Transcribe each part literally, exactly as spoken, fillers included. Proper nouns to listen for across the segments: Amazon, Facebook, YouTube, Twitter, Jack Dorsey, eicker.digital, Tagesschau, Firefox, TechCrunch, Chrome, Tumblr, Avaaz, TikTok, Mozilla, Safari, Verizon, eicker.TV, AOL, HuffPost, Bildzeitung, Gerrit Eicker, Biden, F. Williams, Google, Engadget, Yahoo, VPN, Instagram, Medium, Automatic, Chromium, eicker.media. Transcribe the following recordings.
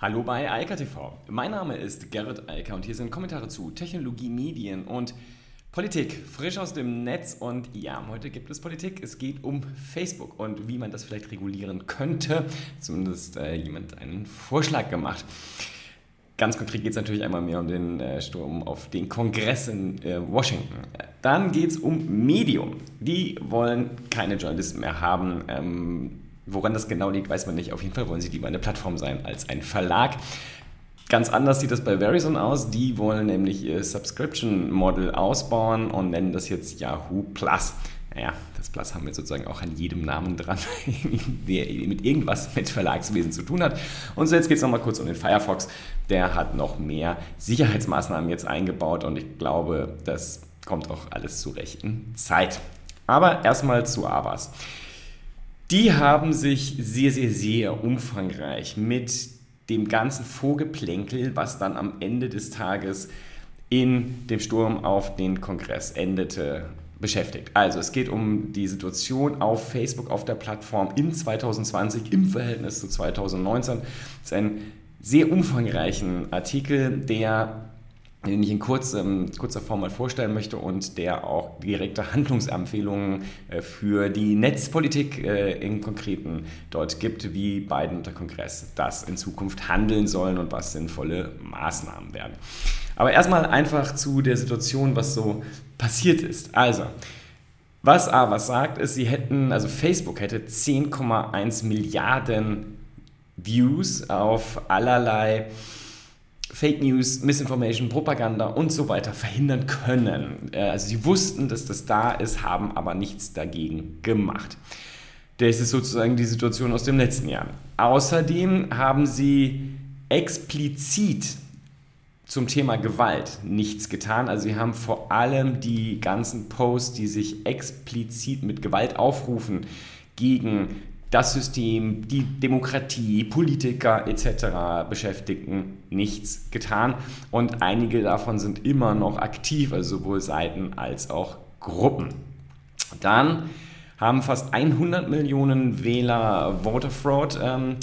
Hallo bei eicker punkt T V. Mein Name ist Gerrit Eicker und hier sind Kommentare zu Technologie, Medien und Politik. Frisch aus dem Netz und ja, heute gibt es Politik. Es geht um Facebook und wie man das vielleicht regulieren könnte. Zumindest äh, jemand einen Vorschlag gemacht. Ganz konkret geht es natürlich einmal mehr um den äh, Sturm auf den Kongress in äh, Washington. Dann geht es um Medium. Die wollen keine Journalisten mehr haben. Ähm, Woran das genau liegt, weiß man nicht. Auf jeden Fall wollen sie lieber eine Plattform sein als ein Verlag. Ganz anders sieht das bei Verizon aus. Die wollen nämlich ihr Subscription-Model ausbauen und nennen das jetzt Yahoo Plus. Naja, das Plus haben wir sozusagen auch an jedem Namen dran, der mit irgendwas mit Verlagswesen zu tun hat. Und so, jetzt geht es nochmal kurz um den Firefox. Der hat noch mehr Sicherheitsmaßnahmen jetzt eingebaut und ich glaube, das kommt auch alles zur rechten Zeit. Aber erstmal zu Avaaz. Die haben sich sehr, sehr, sehr umfangreich mit dem ganzen Vorgeplänkel, was dann am Ende des Tages in dem Sturm auf den Kongress endete, beschäftigt. Also es geht um die Situation auf Facebook, auf der Plattform in zwanzig zwanzig im Verhältnis zu zwanzig neunzehn. Das ist ein sehr umfangreichen Artikel, der... den ich in kurzem, kurzer Form mal vorstellen möchte und der auch direkte Handlungsempfehlungen für die Netzpolitik im Konkreten dort gibt, wie Biden und der Kongress das in Zukunft handeln sollen und was sinnvolle Maßnahmen werden. Aber erstmal einfach zu der Situation, was so passiert ist. Also, was Avaaz sagt, ist, sie hätten, also Facebook hätte zehn Komma eins Milliarden Views auf allerlei Fake News, Misinformation, Propaganda und so weiter verhindern können. Also sie wussten, dass das da ist, haben aber nichts dagegen gemacht. Das ist sozusagen die Situation aus dem letzten Jahr. Außerdem haben sie explizit zum Thema Gewalt nichts getan. Also sie haben vor allem die ganzen Posts, die sich explizit mit Gewalt aufrufen, gegen das System, die Demokratie, Politiker et cetera beschäftigten, nichts getan. Und einige davon sind immer noch aktiv, also sowohl Seiten als auch Gruppen. Dann haben fast hundert Millionen Wähler Voter Fraud ähm,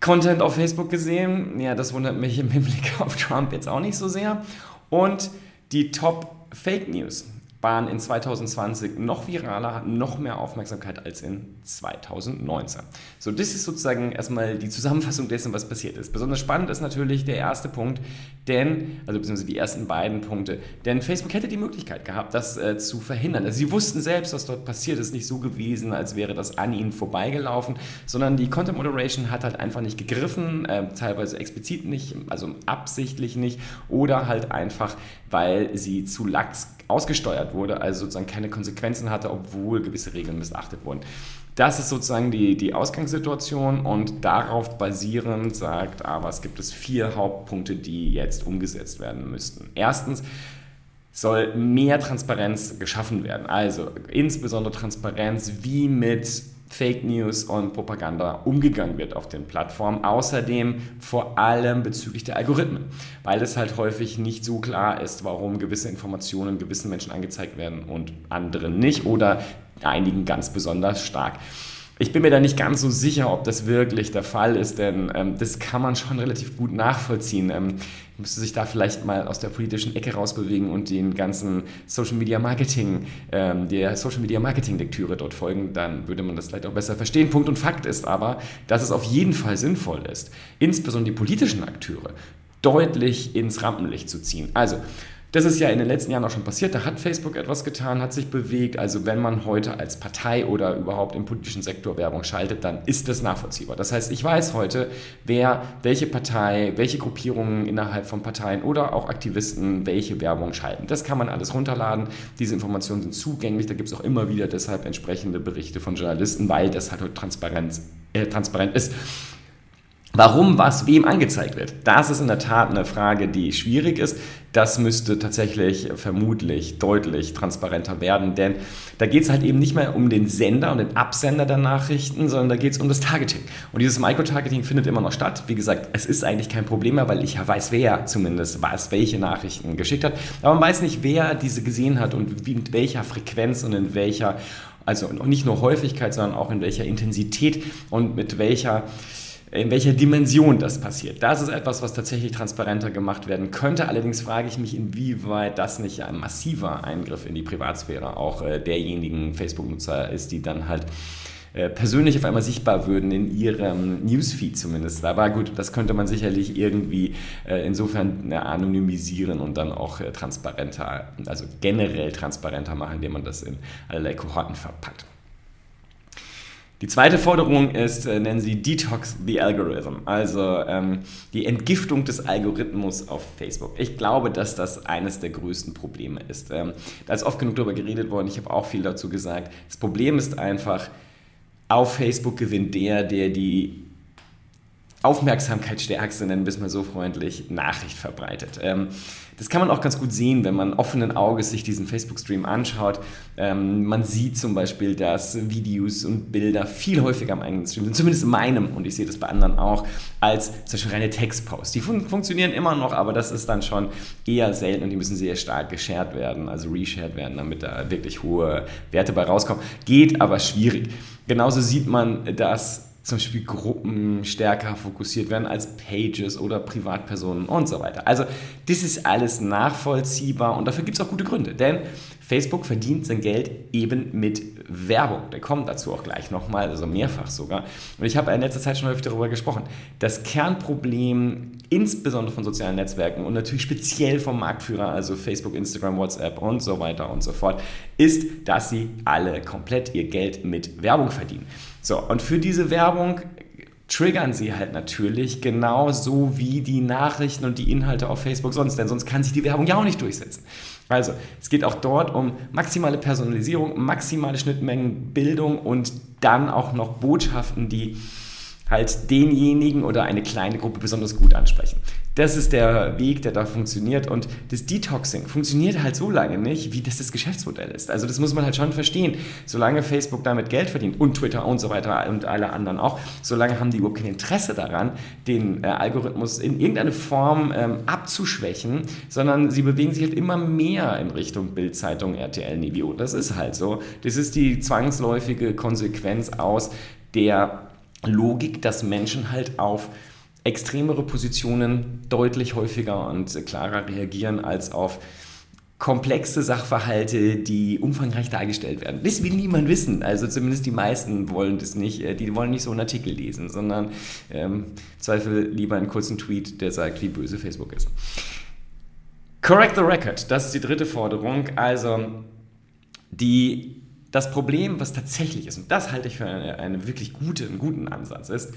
Content auf Facebook gesehen. Ja, das wundert mich im Hinblick auf Trump jetzt auch nicht so sehr. Und die Top Fake News waren in zwanzig zwanzig noch viraler, hatten noch mehr Aufmerksamkeit als in zwanzig neunzehn. So, das ist sozusagen erstmal die Zusammenfassung dessen, was passiert ist. Besonders spannend ist natürlich der erste Punkt, denn, also beziehungsweise die ersten beiden Punkte, denn Facebook hätte die Möglichkeit gehabt, das äh, zu verhindern. Also sie wussten selbst, was dort passiert ist, nicht so gewesen, als wäre das an ihnen vorbeigelaufen, sondern die Content Moderation hat halt einfach nicht gegriffen, äh, teilweise explizit nicht, also absichtlich nicht, oder halt einfach, weil sie zu lax ausgesteuert wurde, also sozusagen keine Konsequenzen hatte, obwohl gewisse Regeln missachtet wurden. Das ist sozusagen die, die Ausgangssituation und darauf basierend sagt Avaaz, gibt es vier Hauptpunkte, die jetzt umgesetzt werden müssten. Erstens soll mehr Transparenz geschaffen werden, also insbesondere Transparenz, wie mit Fake News und Propaganda umgegangen wird auf den Plattformen. Außerdem vor allem bezüglich der Algorithmen, weil es halt häufig nicht so klar ist, warum gewisse Informationen gewissen Menschen angezeigt werden und anderen nicht oder einigen ganz besonders stark. Ich bin mir da nicht ganz so sicher, ob das wirklich der Fall ist, denn ähm, das kann man schon relativ gut nachvollziehen. Ähm, müsste sich da vielleicht mal aus der politischen Ecke rausbewegen und den ganzen Social Media Marketing, ähm, der Social Media Marketing Lektüre dort folgen, dann würde man das vielleicht auch besser verstehen. Punkt und Fakt ist aber, dass es auf jeden Fall sinnvoll ist, insbesondere die politischen Akteure deutlich ins Rampenlicht zu ziehen. Also, das ist ja in den letzten Jahren auch schon passiert, da hat Facebook etwas getan, hat sich bewegt, also wenn man heute als Partei oder überhaupt im politischen Sektor Werbung schaltet, dann ist das nachvollziehbar. Das heißt, ich weiß heute, wer, welche Partei, welche Gruppierungen innerhalb von Parteien oder auch Aktivisten welche Werbung schalten. Das kann man alles runterladen, diese Informationen sind zugänglich, da gibt es auch immer wieder deshalb entsprechende Berichte von Journalisten, weil das halt heute transparent, äh, transparent ist. Warum was wem angezeigt wird, das ist in der Tat eine Frage, die schwierig ist. Das müsste tatsächlich vermutlich deutlich transparenter werden, denn da geht es halt eben nicht mehr um den Sender und den Absender der Nachrichten, sondern da geht es um das Targeting. Und dieses Microtargeting findet immer noch statt. Wie gesagt, es ist eigentlich kein Problem mehr, weil ich ja weiß, wer zumindest weiß, welche Nachrichten geschickt hat. Aber man weiß nicht, wer diese gesehen hat und wie, mit welcher Frequenz und in welcher, also nicht nur Häufigkeit, sondern auch in welcher Intensität und mit welcher in welcher Dimension das passiert. Das ist etwas, was tatsächlich transparenter gemacht werden könnte. Allerdings frage ich mich, inwieweit das nicht ein massiver Eingriff in die Privatsphäre auch äh, derjenigen Facebook-Nutzer ist, die dann halt äh, persönlich auf einmal sichtbar würden in ihrem Newsfeed zumindest. Aber gut, das könnte man sicherlich irgendwie äh, insofern äh, anonymisieren und dann auch äh, transparenter, also generell transparenter machen, indem man das in allerlei Kohorten verpackt. Die zweite Forderung ist, nennen sie Detox the Algorithm, also ähm, die Entgiftung des Algorithmus auf Facebook. Ich glaube, dass das eines der größten Probleme ist. Ähm, da ist oft genug darüber geredet worden, ich habe auch viel dazu gesagt. Das Problem ist einfach, auf Facebook gewinnt der, der die aufmerksamkeitsstärkste, nennen wir es mal so freundlich, Nachricht verbreitet. Ähm, das kann man auch ganz gut sehen, wenn man offenen Auges sich diesen Facebook-Stream anschaut. Ähm, man sieht zum Beispiel, dass Videos und Bilder viel häufiger am eigenen Stream sind, zumindest in meinem, und ich sehe das bei anderen auch, als zum Beispiel reine Textposts. Die fun- funktionieren immer noch, aber das ist dann schon eher selten und die müssen sehr stark geshared werden, also reshared werden, damit da wirklich hohe Werte bei rauskommen. Geht aber schwierig. Genauso sieht man, dass zum Beispiel Gruppen stärker fokussiert werden als Pages oder Privatpersonen und so weiter. Also das ist alles nachvollziehbar und dafür gibt es auch gute Gründe, denn Facebook verdient sein Geld eben mit Werbung. Wir kommen dazu auch gleich nochmal, also mehrfach sogar. Und ich habe in letzter Zeit schon häufig darüber gesprochen. Das Kernproblem, insbesondere von sozialen Netzwerken und natürlich speziell vom Marktführer, also Facebook, Instagram, WhatsApp und so weiter und so fort, ist, dass sie alle komplett ihr Geld mit Werbung verdienen. So, und für diese Werbung triggern sie halt natürlich genauso wie die Nachrichten und die Inhalte auf Facebook sonst, denn sonst kann sich die Werbung ja auch nicht durchsetzen. Also, es geht auch dort um maximale Personalisierung, maximale Schnittmengenbildung und dann auch noch Botschaften, die halt denjenigen oder eine kleine Gruppe besonders gut ansprechen. Das ist der Weg, der da funktioniert, und das Detoxing funktioniert halt so lange nicht, wie das das Geschäftsmodell ist. Also das muss man halt schon verstehen. Solange Facebook damit Geld verdient und Twitter und so weiter und alle anderen auch, solange haben die überhaupt kein Interesse daran, den äh, Algorithmus in irgendeine Form ähm, abzuschwächen, sondern sie bewegen sich halt immer mehr in Richtung Bildzeitung, R T L-Niveau. Das ist halt so. Das ist die zwangsläufige Konsequenz aus der Logik, dass Menschen halt auf extremere Positionen deutlich häufiger und klarer reagieren als auf komplexe Sachverhalte, die umfangreich dargestellt werden. Das will niemand wissen, also zumindest die meisten wollen das nicht, die wollen nicht so einen Artikel lesen, sondern ähm, im Zweifel lieber einen kurzen Tweet, der sagt, wie böse Facebook ist. Correct the record, das ist die dritte Forderung, also die Das Problem, was tatsächlich ist, und das halte ich für eine, eine wirklich gute, einen guten Ansatz, ist,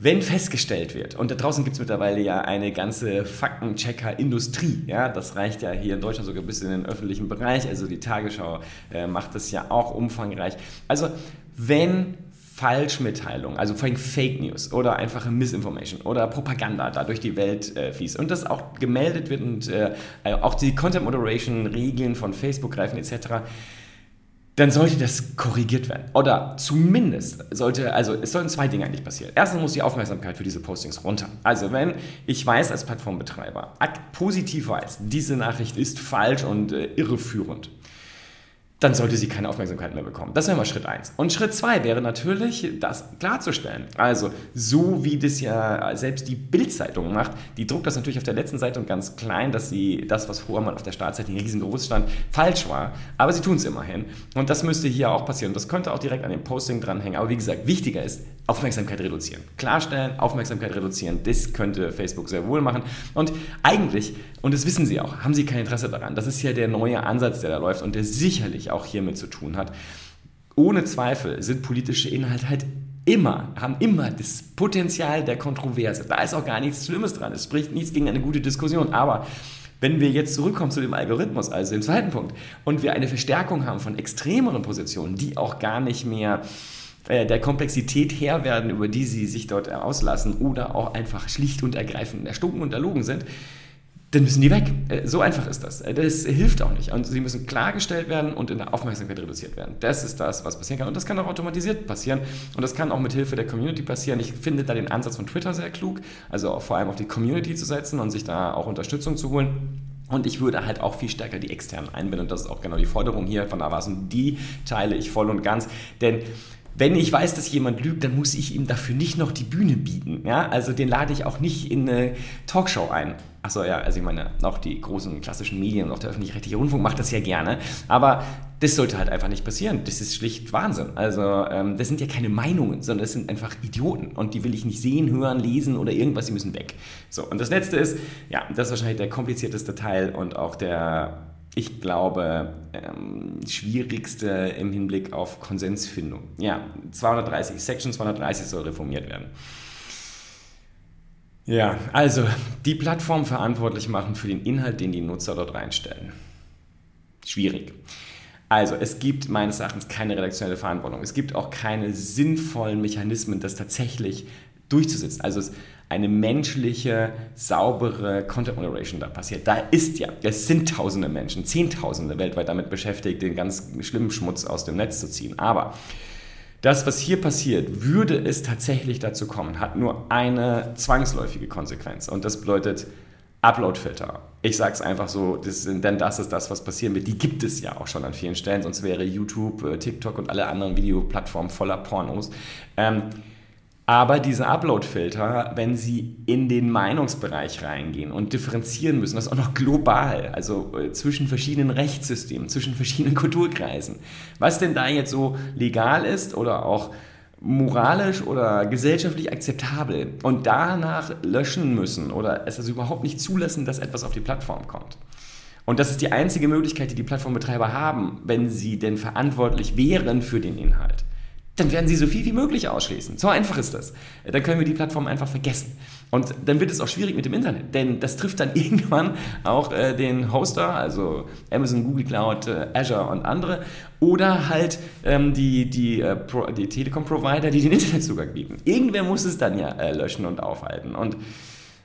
wenn festgestellt wird, und da draußen gibt es mittlerweile ja eine ganze Faktenchecker-Industrie, ja, das reicht ja hier in Deutschland sogar bis in den öffentlichen Bereich, also die Tagesschau äh, macht das ja auch umfangreich. Also wenn Falschmitteilung, also vor allem Fake News oder einfache Misinformation oder Propaganda da durch die Welt äh, fließt und das auch gemeldet wird und äh, auch die Content-Moderation-Regeln von Facebook greifen et cetera, dann sollte das korrigiert werden. Oder zumindest sollte, also es sollen zwei Dinge eigentlich passieren. Erstens muss die Aufmerksamkeit für diese Postings runter. Also wenn ich weiß als Plattformbetreiber, positiv weiß, diese Nachricht ist falsch und äh, irreführend, dann sollte sie keine Aufmerksamkeit mehr bekommen. Das wäre mal Schritt eins. Und Schritt zwei wäre natürlich, das klarzustellen. Also so wie das ja selbst die Bildzeitung macht, die druckt das natürlich auf der letzten Seite und ganz klein, dass sie das, was vorher mal auf der Startseite riesengroß stand, falsch war. Aber sie tun es immerhin. Und das müsste hier auch passieren. Das könnte auch direkt an dem Posting dranhängen. Aber wie gesagt, wichtiger ist, Aufmerksamkeit reduzieren. Klarstellen, Aufmerksamkeit reduzieren. Das könnte Facebook sehr wohl machen. Und eigentlich, und das wissen sie auch, haben sie kein Interesse daran. Das ist ja der neue Ansatz, der da läuft und der sicherlich auch hiermit zu tun hat. Ohne Zweifel sind politische Inhalte halt immer, haben immer das Potenzial der Kontroverse. Da ist auch gar nichts Schlimmes dran. Es spricht nichts gegen eine gute Diskussion. Aber wenn wir jetzt zurückkommen zu dem Algorithmus, also dem zweiten Punkt, und wir eine Verstärkung haben von extremeren Positionen, die auch gar nicht mehr äh, der Komplexität Herr werden, über die sie sich dort auslassen oder auch einfach schlicht und ergreifend erstunken und erlogen sind, dann müssen die weg. So einfach ist das. Das hilft auch nicht. Und sie müssen klargestellt werden und in der Aufmerksamkeit reduziert werden. Das ist das, was passieren kann. Und das kann auch automatisiert passieren. Und das kann auch mit Hilfe der Community passieren. Ich finde da den Ansatz von Twitter sehr klug. Also auch vor allem auf die Community zu setzen und sich da auch Unterstützung zu holen. Und ich würde halt auch viel stärker die externen einbinden. Und das ist auch genau die Forderung hier von Avaaz. Und die teile ich voll und ganz. Denn wenn ich weiß, dass jemand lügt, dann muss ich ihm dafür nicht noch die Bühne bieten. Ja? Also den lade ich auch nicht in eine Talkshow ein. Achso, ja, also ich meine, auch die großen klassischen Medien, auch der öffentlich-rechtliche Rundfunk macht das ja gerne. Aber das sollte halt einfach nicht passieren. Das ist schlicht Wahnsinn. Also ähm, das sind ja keine Meinungen, sondern das sind einfach Idioten. Und die will ich nicht sehen, hören, lesen oder irgendwas. Die müssen weg. So, und das Letzte ist, ja, das ist wahrscheinlich der komplizierteste Teil und auch der, ich glaube, ähm, schwierigste im Hinblick auf Konsensfindung. Ja, zweihundertdreißig, Section zweihundertdreißig soll reformiert werden. Ja, also die Plattform verantwortlich machen für den Inhalt, den die Nutzer dort reinstellen. Schwierig. Also es gibt meines Erachtens keine redaktionelle Verantwortung. Es gibt auch keine sinnvollen Mechanismen, das tatsächlich durchzusetzen. Also es eine menschliche, saubere Content Moderation da passiert. Da ist ja, es sind tausende Menschen, Zehntausende weltweit damit beschäftigt, den ganz schlimmen Schmutz aus dem Netz zu ziehen. Aber das, was hier passiert, würde es tatsächlich dazu kommen, hat nur eine zwangsläufige Konsequenz. Und das bedeutet Upload-Filter. Ich sage es einfach so, das sind, denn das ist das, was passieren wird. Die gibt es ja auch schon an vielen Stellen, sonst wäre YouTube, TikTok und alle anderen Videoplattformen voller Pornos. Ähm, Aber diese Upload-Filter, wenn sie in den Meinungsbereich reingehen und differenzieren müssen, das auch noch global, also zwischen verschiedenen Rechtssystemen, zwischen verschiedenen Kulturkreisen, was denn da jetzt so legal ist oder auch moralisch oder gesellschaftlich akzeptabel und danach löschen müssen oder es also überhaupt nicht zulassen, dass etwas auf die Plattform kommt. Und das ist die einzige Möglichkeit, die die Plattformbetreiber haben, wenn sie denn verantwortlich wären für den Inhalt. Dann werden sie so viel wie möglich ausschließen. So einfach ist das. Dann können wir die Plattform einfach vergessen. Und dann wird es auch schwierig mit dem Internet, denn das trifft dann irgendwann auch äh, den Hoster, also Amazon, Google Cloud, äh, Azure und andere, oder halt ähm, die, die, äh, Pro, die Telekom-Provider, die den Internetzugang bieten. Irgendwer muss es dann ja äh, löschen und aufhalten. Und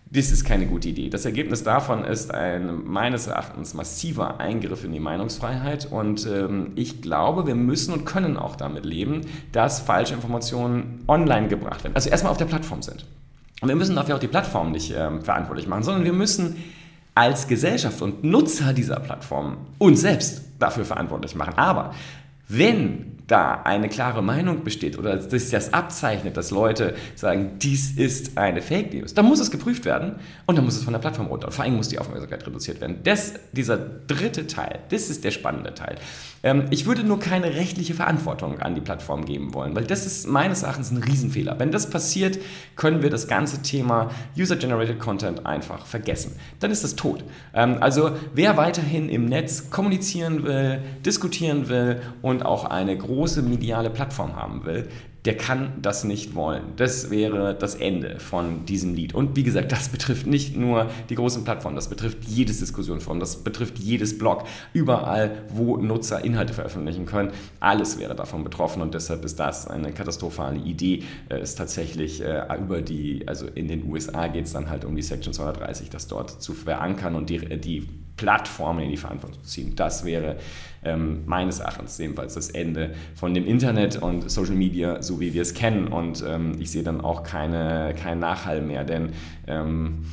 das ist keine gute Idee. Das Ergebnis davon ist ein meines Erachtens massiver Eingriff in die Meinungsfreiheit und ähm, ich glaube, wir müssen und können auch damit leben, dass falsche Informationen online gebracht werden. Also erstmal auf der Plattform sind. Und wir müssen dafür auch die Plattform nicht ähm, verantwortlich machen, sondern wir müssen als Gesellschaft und Nutzer dieser Plattform uns selbst dafür verantwortlich machen. Aber wenn da eine klare Meinung besteht oder dass das abzeichnet, dass Leute sagen, dies ist eine Fake News, dann muss es geprüft werden und dann muss es von der Plattform runter. Und vor allem muss die Aufmerksamkeit reduziert werden. Das, dieser dritte Teil, das ist der spannende Teil. Ähm, ich würde nur keine rechtliche Verantwortung an die Plattform geben wollen, weil das ist meines Erachtens ein Riesenfehler. Wenn das passiert, können wir das ganze Thema User-Generated Content einfach vergessen. Dann ist das tot. Ähm, also wer weiterhin im Netz kommunizieren will, diskutieren will und auch eine große große mediale Plattform haben will, der kann das nicht wollen. Das wäre das Ende von diesem Lied. Und wie gesagt, das betrifft nicht nur die großen Plattformen, das betrifft jedes Diskussionsforum, das betrifft jedes Blog, überall, wo Nutzer Inhalte veröffentlichen können. Alles wäre davon betroffen und deshalb ist das eine katastrophale Idee. Es ist tatsächlich über die, also in den U S A geht es dann halt um die Section zweihundertdreißig, das dort zu verankern und die, die Plattformen in die Verantwortung zu ziehen. Das wäre ähm, meines Erachtens jedenfalls das Ende von dem Internet und Social Media, so wie wir es kennen. Und ähm, ich sehe dann auch keine, keinen Nachhall mehr, denn ähm,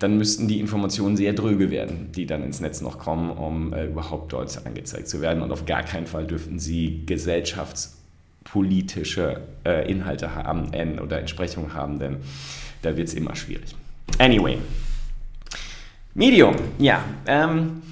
dann müssten die Informationen sehr dröge werden, die dann ins Netz noch kommen, um äh, überhaupt dort angezeigt zu werden. Und auf gar keinen Fall dürften sie gesellschaftspolitische äh, Inhalte haben äh, oder Entsprechungen haben, denn da wird es immer schwierig. Anyway. Medium, ja, ähm,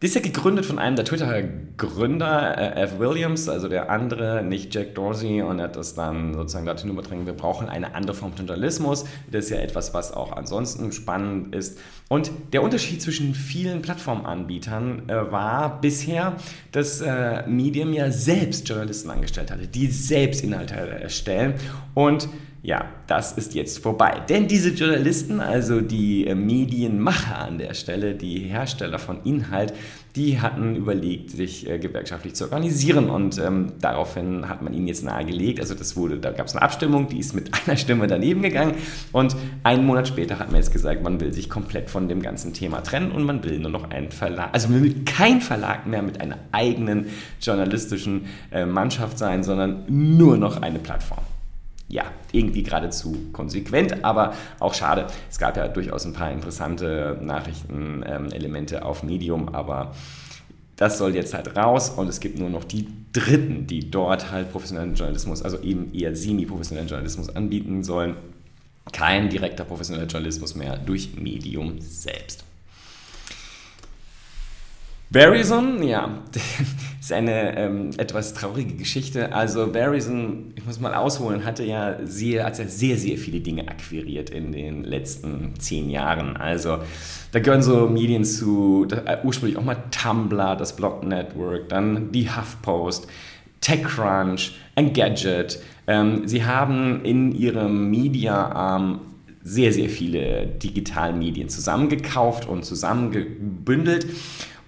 das ist ja gegründet von einem der Twitter-Gründer, äh, F. Williams, also der andere, nicht Jack Dorsey, und hat das dann sozusagen dazu übertragen, wir brauchen eine andere Form von Journalismus, das ist ja etwas, was auch ansonsten spannend ist. Und der Unterschied zwischen vielen Plattformanbietern äh, war bisher, dass äh, Medium ja selbst Journalisten angestellt hatte, die selbst Inhalte erstellen und ja, das ist jetzt vorbei. Denn diese Journalisten, also die Medienmacher an der Stelle, die Hersteller von Inhalt, die hatten überlegt, sich äh, gewerkschaftlich zu organisieren und ähm, daraufhin hat man ihnen jetzt nahegelegt, also das wurde, da gab es eine Abstimmung, die ist mit einer Stimme daneben gegangen und einen Monat später hat man jetzt gesagt, man will sich komplett von dem ganzen Thema trennen und man will nur noch einen Verlag, also man will kein Verlag mehr mit einer eigenen journalistischen äh, Mannschaft sein, sondern nur noch eine Plattform. Ja, irgendwie geradezu konsequent, aber auch schade. Es gab ja durchaus ein paar interessante Nachrichten, ähm, Elemente auf Medium, aber das soll jetzt halt raus und es gibt nur noch die Dritten, die dort halt professionellen Journalismus, also eben eher semi-professionellen Journalismus anbieten sollen. Kein direkter professioneller Journalismus mehr durch Medium selbst. Verizon, ja, ist eine ähm, etwas traurige Geschichte. Also Verizon, ich muss mal ausholen, hatte ja sehr, hat ja sehr, sehr viele Dinge akquiriert in den letzten zehn Jahren. Also da gehören so Medien zu, da, äh, ursprünglich auch mal Tumblr, das Blog Network, dann die HuffPost, TechCrunch, Engadget. Ähm, sie haben in ihrem Media-Arm ähm, sehr, sehr viele Digitalmedien zusammengekauft und zusammengebündelt.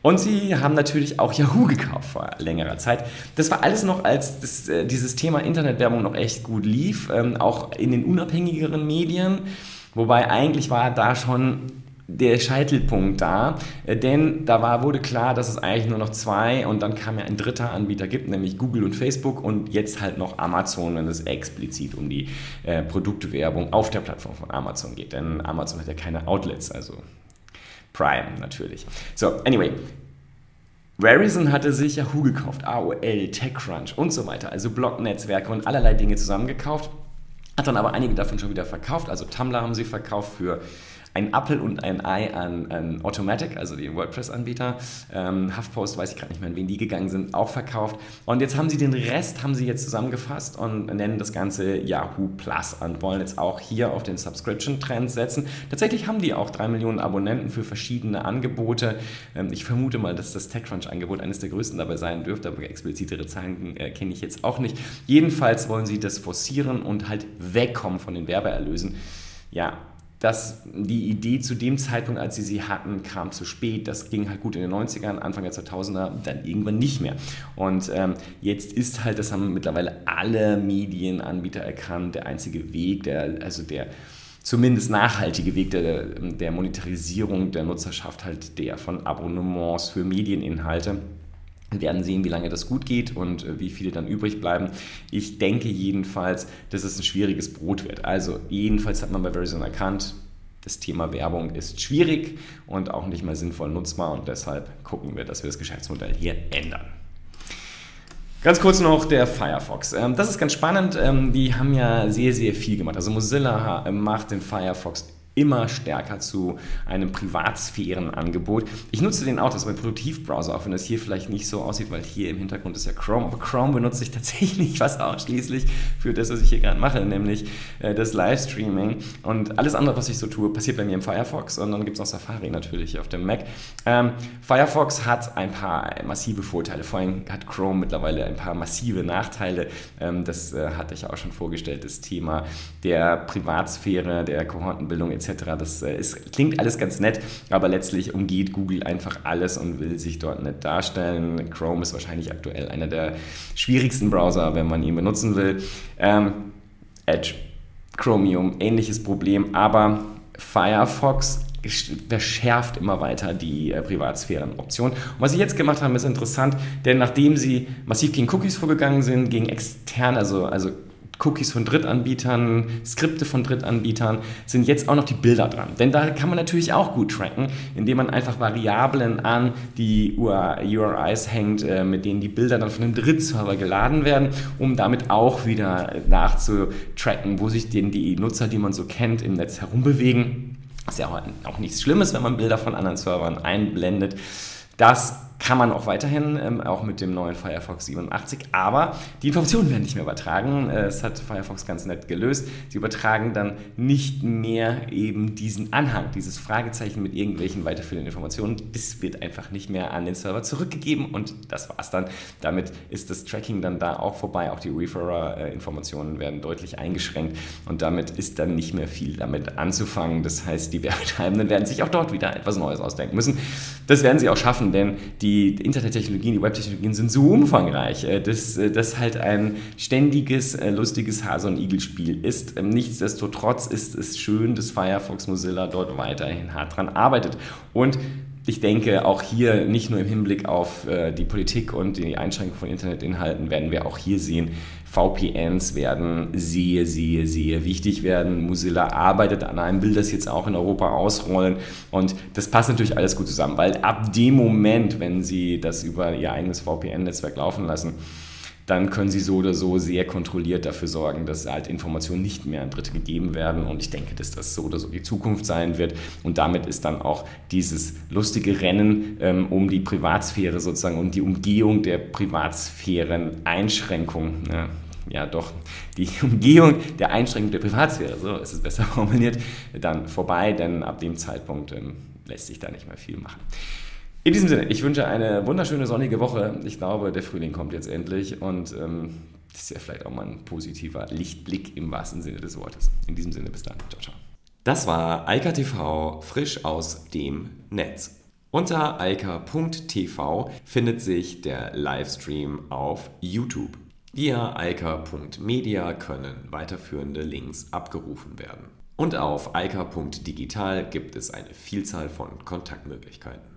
Und sie haben natürlich auch Yahoo gekauft vor längerer Zeit. Das war alles noch, als das, äh, dieses Thema Internetwerbung noch echt gut lief, ähm, auch in den unabhängigeren Medien. Wobei eigentlich war da schon der Scheitelpunkt da, äh, denn da war, wurde klar, dass es eigentlich nur noch zwei und dann kam ja ein dritter Anbieter gibt, nämlich Google und Facebook und jetzt halt noch Amazon, wenn es explizit um die äh, Produktwerbung auf der Plattform von Amazon geht. Denn Amazon hat ja keine Outlets, also Prime natürlich. So, anyway. Verizon hatte sich Yahoo gekauft, A O L, TechCrunch und so weiter, also Blog-Netzwerke und allerlei Dinge zusammengekauft, hat dann aber einige davon schon wieder verkauft, also Tumblr haben sie verkauft für ein Apfel und ein Ei an, an Automatic, also den WordPress-Anbieter. Ähm, HuffPost, weiß ich gerade nicht mehr, in wen die gegangen sind, auch verkauft. Und jetzt haben sie den Rest, haben sie jetzt zusammengefasst und nennen das Ganze Yahoo Plus und wollen jetzt auch hier auf den Subscription-Trend setzen. Tatsächlich haben die auch drei Millionen Abonnenten für verschiedene Angebote. Ähm, ich vermute mal, dass das TechCrunch-Angebot eines der größten dabei sein dürfte, aber explizitere Zahlen äh, kenne ich jetzt auch nicht. Jedenfalls wollen sie das forcieren und halt wegkommen von den Werbeerlösen. Ja, dass die Idee zu dem Zeitpunkt, als sie sie hatten, kam zu spät. Das ging halt gut in den neunzigern, Anfang der zweitausender, dann irgendwann nicht mehr. Und ähm, jetzt ist halt, das haben mittlerweile alle Medienanbieter erkannt, der einzige Weg, der, also der zumindest nachhaltige Weg der, der Monetarisierung der Nutzerschaft, halt der von Abonnements für Medieninhalte. Wir werden sehen, wie lange das gut geht und wie viele dann übrig bleiben. Ich denke jedenfalls, dass es ein schwieriges Brot wird. Also jedenfalls hat man bei Verizon erkannt, das Thema Werbung ist schwierig und auch nicht mehr sinnvoll nutzbar. Und deshalb gucken wir, dass wir das Geschäftsmodell hier ändern. Ganz kurz noch der Firefox. Das ist ganz spannend. Die haben ja sehr, sehr viel gemacht. Also Mozilla macht den Firefox immer stärker zu einem Privatsphärenangebot. Ich nutze den auch, das ist mein Produktivbrowser, auch wenn das hier vielleicht nicht so aussieht, weil hier im Hintergrund ist ja Chrome. Aber Chrome benutze ich tatsächlich fast ausschließlich für das, was ich hier gerade mache, nämlich äh, das Livestreaming. Und alles andere, was ich so tue, passiert bei mir im Firefox. Und dann gibt es noch Safari natürlich auf dem Mac. Ähm, Firefox hat ein paar massive Vorteile. Vor allem hat Chrome mittlerweile ein paar massive Nachteile. Ähm, das äh, hatte ich auch schon vorgestellt, das Thema der Privatsphäre, der Kohortenbildung et cetera. Das ist, klingt alles ganz nett, aber letztlich umgeht Google einfach alles und will sich dort nicht darstellen. Chrome ist wahrscheinlich aktuell einer der schwierigsten Browser, wenn man ihn benutzen will. Ähm, Edge, Chromium, ähnliches Problem, aber Firefox verschärft immer weiter die äh, Privatsphärenoption. Und was sie jetzt gemacht haben, ist interessant, denn nachdem sie massiv gegen Cookies vorgegangen sind, gegen externe, also, also Cookies von Drittanbietern, Skripte von Drittanbietern, sind jetzt auch noch die Bilder dran. Denn da kann man natürlich auch gut tracken, indem man einfach Variablen an die U R Is hängt, mit denen die Bilder dann von einem Drittserver geladen werden, um damit auch wieder nachzutracken, wo sich denn die Nutzer, die man so kennt, im Netz herumbewegen. Das ist ja auch nichts Schlimmes, wenn man Bilder von anderen Servern einblendet. Das kann man auch weiterhin, ähm, auch mit dem neuen Firefox siebenundachtzig, aber die Informationen werden nicht mehr übertragen. Das hat Firefox ganz nett gelöst. Sie übertragen dann nicht mehr eben diesen Anhang, dieses Fragezeichen mit irgendwelchen weiterführenden Informationen. Das wird einfach nicht mehr an den Server zurückgegeben und das war's dann. Damit ist das Tracking dann da auch vorbei. Auch die Referrer-Informationen werden deutlich eingeschränkt und damit ist dann nicht mehr viel damit anzufangen. Das heißt, die Werbetreibenden werden sich auch dort wieder etwas Neues ausdenken müssen. Das werden sie auch schaffen, denn die Die Internettechnologien, die Webtechnologien sind so umfangreich, dass das halt ein ständiges, lustiges Hase- und Igel-Spiel ist. Nichtsdestotrotz ist es schön, dass Firefox Mozilla dort weiterhin hart dran arbeitet. Und ich denke, auch hier, nicht nur im Hinblick auf äh, die Politik und die Einschränkung von Internetinhalten, werden wir auch hier sehen, V P Ns werden sehr, sehr, sehr wichtig werden. Mozilla arbeitet an einem, will das jetzt auch in Europa ausrollen. Und das passt natürlich alles gut zusammen, weil ab dem Moment, wenn sie das über ihr eigenes V P N-Netzwerk laufen lassen, dann können sie so oder so sehr kontrolliert dafür sorgen, dass halt Informationen nicht mehr an Dritte gegeben werden. Und ich denke, dass das so oder so die Zukunft sein wird. Und damit ist dann auch dieses lustige Rennen ähm, um die Privatsphäre sozusagen, um die Umgehung der Privatsphären-Einschränkung. Ja, ja doch, die Umgehung der Einschränkung der Privatsphäre, so ist es besser formuliert, dann vorbei. Denn ab dem Zeitpunkt ähm, lässt sich da nicht mehr viel machen. In diesem Sinne, ich wünsche eine wunderschöne sonnige Woche. Ich glaube, der Frühling kommt jetzt endlich und ähm, das ist ja vielleicht auch mal ein positiver Lichtblick im wahrsten Sinne des Wortes. In diesem Sinne, bis dann. Ciao, ciao. Das war Eicker T V, frisch aus dem Netz. Unter eicker punkt t v findet sich der Livestream auf YouTube. Via eicker punkt media können weiterführende Links abgerufen werden. Und auf eicker punkt digital gibt es eine Vielzahl von Kontaktmöglichkeiten.